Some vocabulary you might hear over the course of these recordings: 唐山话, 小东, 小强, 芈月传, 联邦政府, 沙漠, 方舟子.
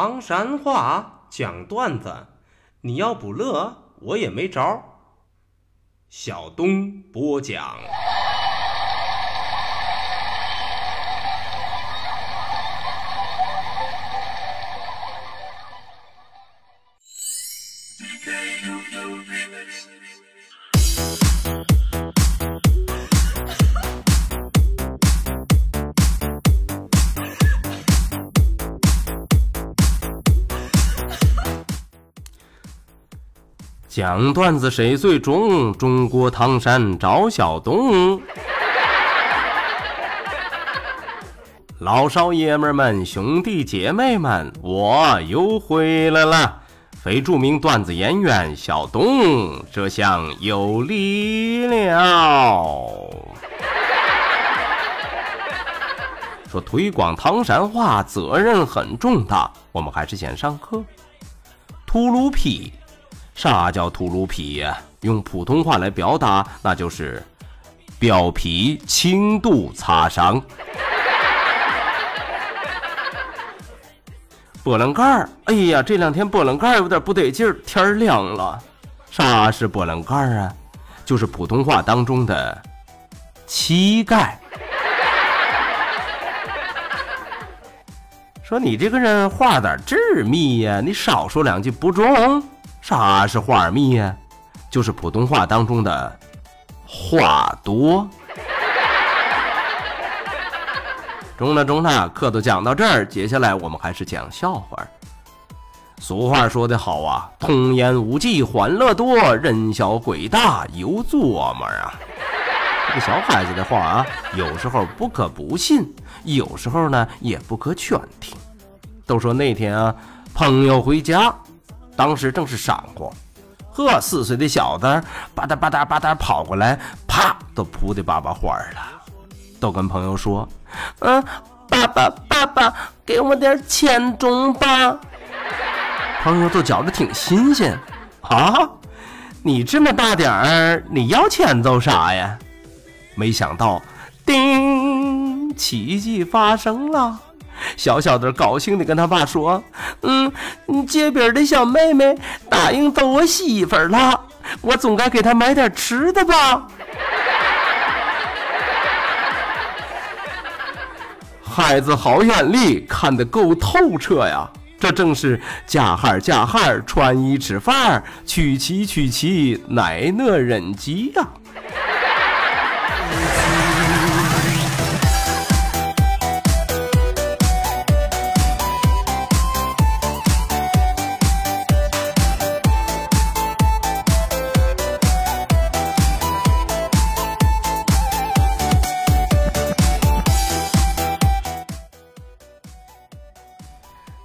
唐山话讲段子，你要不乐我也没招。小东播讲。讲段子谁最中？中国唐山找小东。老少爷们们，兄弟姐妹们，我又回来了。非著名段子演员小东，这下有力了。说推广唐山话责任很重大，我们还是先上课。秃噜皮。啥叫秃噜皮呀？用普通话来表达，那就是表皮轻度擦伤。波棱盖，哎呀，这两天波棱盖有点不得劲儿，天亮了。啥是波棱盖啊？就是普通话当中的膝盖。说你这个人话点致密呀，你少说两句不中。啥是话密呀？就是普通话当中的话多。中了，课都讲到这儿，接下来我们还是讲笑话。俗话说得好啊，童言无忌，欢乐多，人小鬼大有琢磨啊。这个小孩子的话啊，有时候不可不信，有时候呢也不可全听。都说那天啊，朋友回家。当时正是晌午，呵，4岁的小子吧嗒吧嗒吧嗒跑过来，啪，都扑的爸爸花了，都跟朋友说：“爸爸，给我点钱中吧。”朋友都觉着挺新鲜啊，你这么大点儿，你要钱做啥呀？没想到，叮，奇迹发生了。小小的高兴的跟他爸说：“你街边的小妹妹答应做我媳妇儿了，我总该给她买点吃的吧。”孩子好眼力，看得够透彻呀！这正是嫁汉儿，穿衣吃饭，娶妻，奶讷忍饥呀！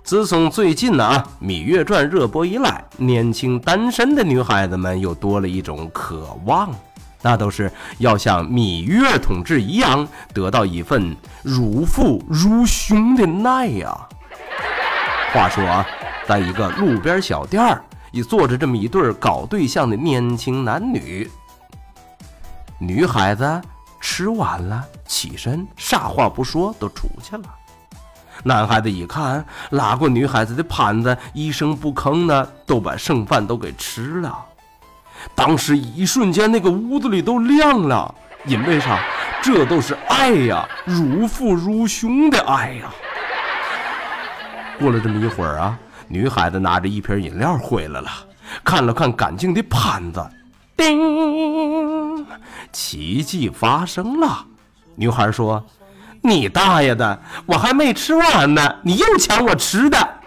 自从最近《芈月传》热播以来，年轻单身的女孩子们又多了一种渴望，那都是要像芈月同志一样，得到一份如父如兄的爱呀。话说啊，在一个路边小店儿，也坐着这么一对搞对象的年轻男女。女孩子吃完了，起身，啥话不说，都出去了。男孩子一看，拉过女孩子的盘子，一声不吭呢，都把剩饭都给吃了。当时一瞬间，那个屋子里都亮了，因为啥？这都是爱呀，如父如兄的爱呀。过了这么一会儿啊，女孩子拿着一瓶饮料回来了，看了看干净的盘子，叮，奇迹发生了。女孩说：“你大爷的，我还没吃完呢，你又抢我吃的。”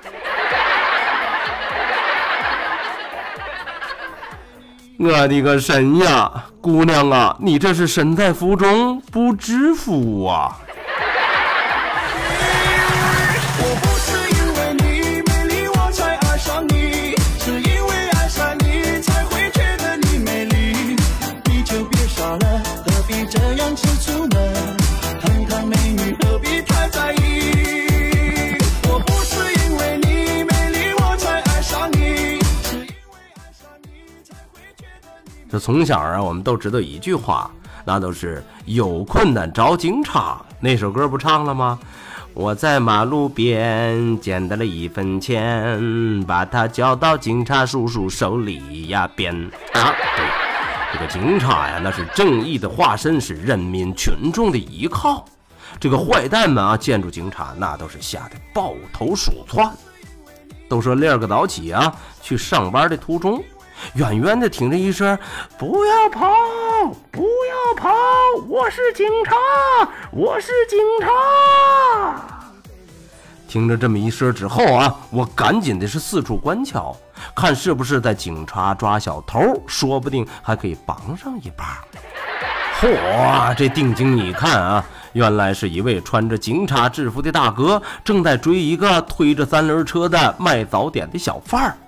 我的个神呀，姑娘啊，你这是身在福中不知福啊。从小啊，我们都知道一句话，那都是有困难找警察。那首歌不唱了吗？我在马路边捡到了1分钱，把它交到警察叔叔手里呀边啊！对，这个警察呀，那是正义的化身，是人民群众的依靠。这个坏蛋们啊，见住警察那都是吓得抱头鼠窜。都说练个早起啊，去上班的途中，远远的听着一声“不要跑，不要跑，我是警察，我是警察”。听着这么一声之后啊，我赶紧的是四处观瞧，看是不是在警察抓小偷，说不定还可以帮上一把。嚯，这定睛一看啊，原来是一位穿着警察制服的大哥，正在追一个推着3轮车的卖早点的小贩儿。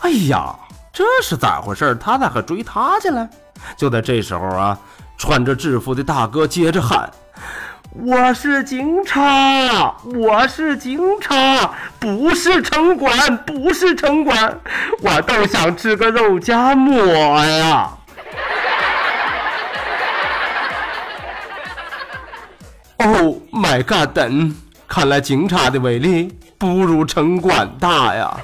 哎呀，这是咋回事？他咋还追他去了？就在这时候啊，穿着制服的大哥接着喊：“我是警察，我是警察，不是城管，不是城管，我倒想吃个肉夹馍呀！”Oh my god！ 看来警察的威力不如城管大呀。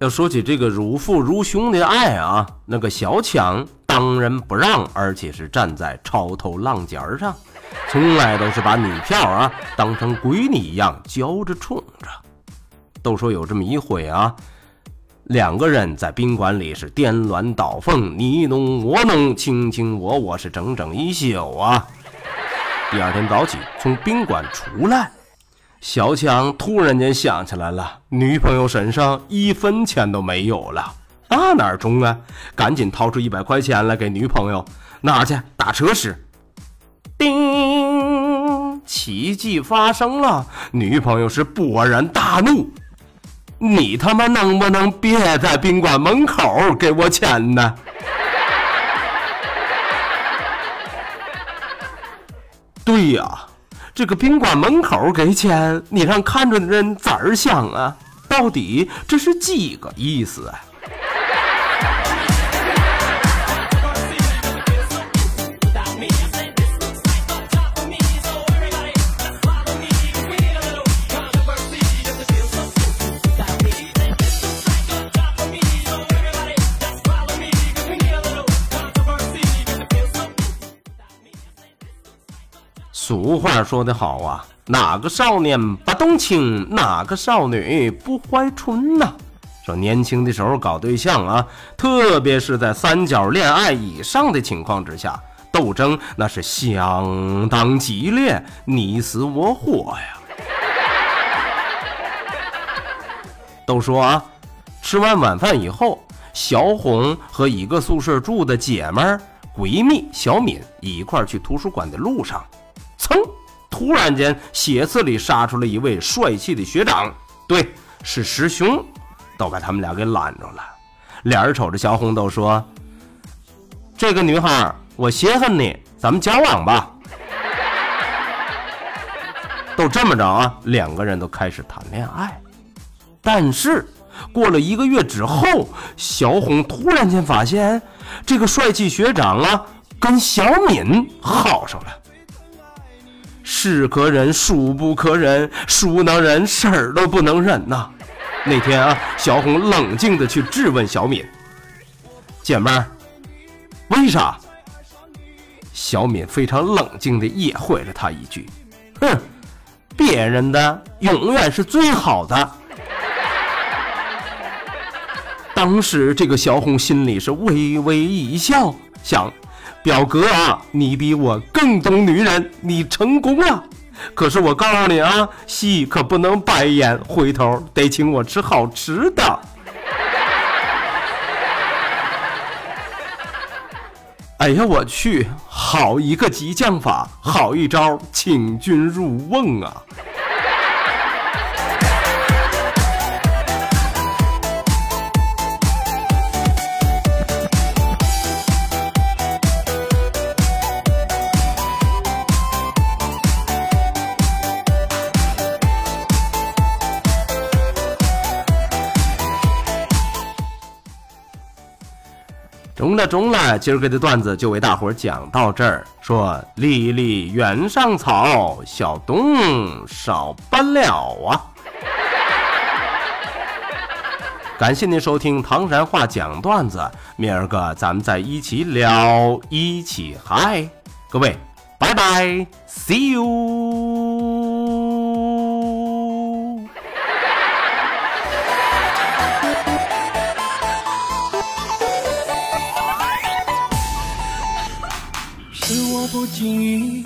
要说起这个如父如兄的爱啊，那个小强当仁不让，而且是站在潮头浪尖上，从来都是把女票啊当成闺女一样教着宠着。都说有这么一回啊，2个人在宾馆里是颠鸾倒凤，你侬我侬，卿卿我我，是整整一宿啊。第2天早起从宾馆出来，小强突然间想起来了，女朋友身上1分钱都没有了，那哪中啊？赶紧掏出100块钱来给女朋友，拿去打车时，叮，奇迹发生了，女朋友是勃然大怒：“你他妈能不能别在宾馆门口给我钱呢？”对呀，这个宾馆门口给钱，你让看着的人咋儿想啊？到底这是几个意思啊？俗话说得好啊，哪个少年不动情，哪个少女不怀春呢？说年轻的时候搞对象啊，特别是在3角恋爱以上的情况之下，斗争那是相当激烈，你死我活呀。都说啊，吃完晚饭以后，小红和一个宿舍住的姐们儿闺蜜小敏一块去图书馆的路上，噌！突然间，写字里杀出了一位帅气的学长，对，是师兄，都把他们俩给拦住了。俩人瞅着小红都说：“这个女孩，我稀罕你，咱们交往吧。”都这么着啊，2个人都开始谈恋爱。但是过了1个月之后，小红突然间发现，这个帅气学长啊，跟小敏好上了。是可忍，孰不可忍，孰能忍，婶儿都不能忍呐。那天啊，小红冷静的去质问小敏：“姐妹儿，为啥？”小敏非常冷静的也回了她一句：“哼，别人的永远是最好的。”当时这个小红心里是微微一笑，想：表哥啊，你比我更懂女人，你成功了。可是我告诉你啊，戏可不能白演，回头得请我吃好吃的。哎呀，我去，好一个激将法，好一招请君入瓮啊！中了，今儿个的段子就为大伙儿讲到这儿。说粒粒原上草，小东少不了啊。感谢您收听唐山话讲段子，明儿个咱们再一起聊，一起嗨，各位，拜拜 ，see you。是我不经意。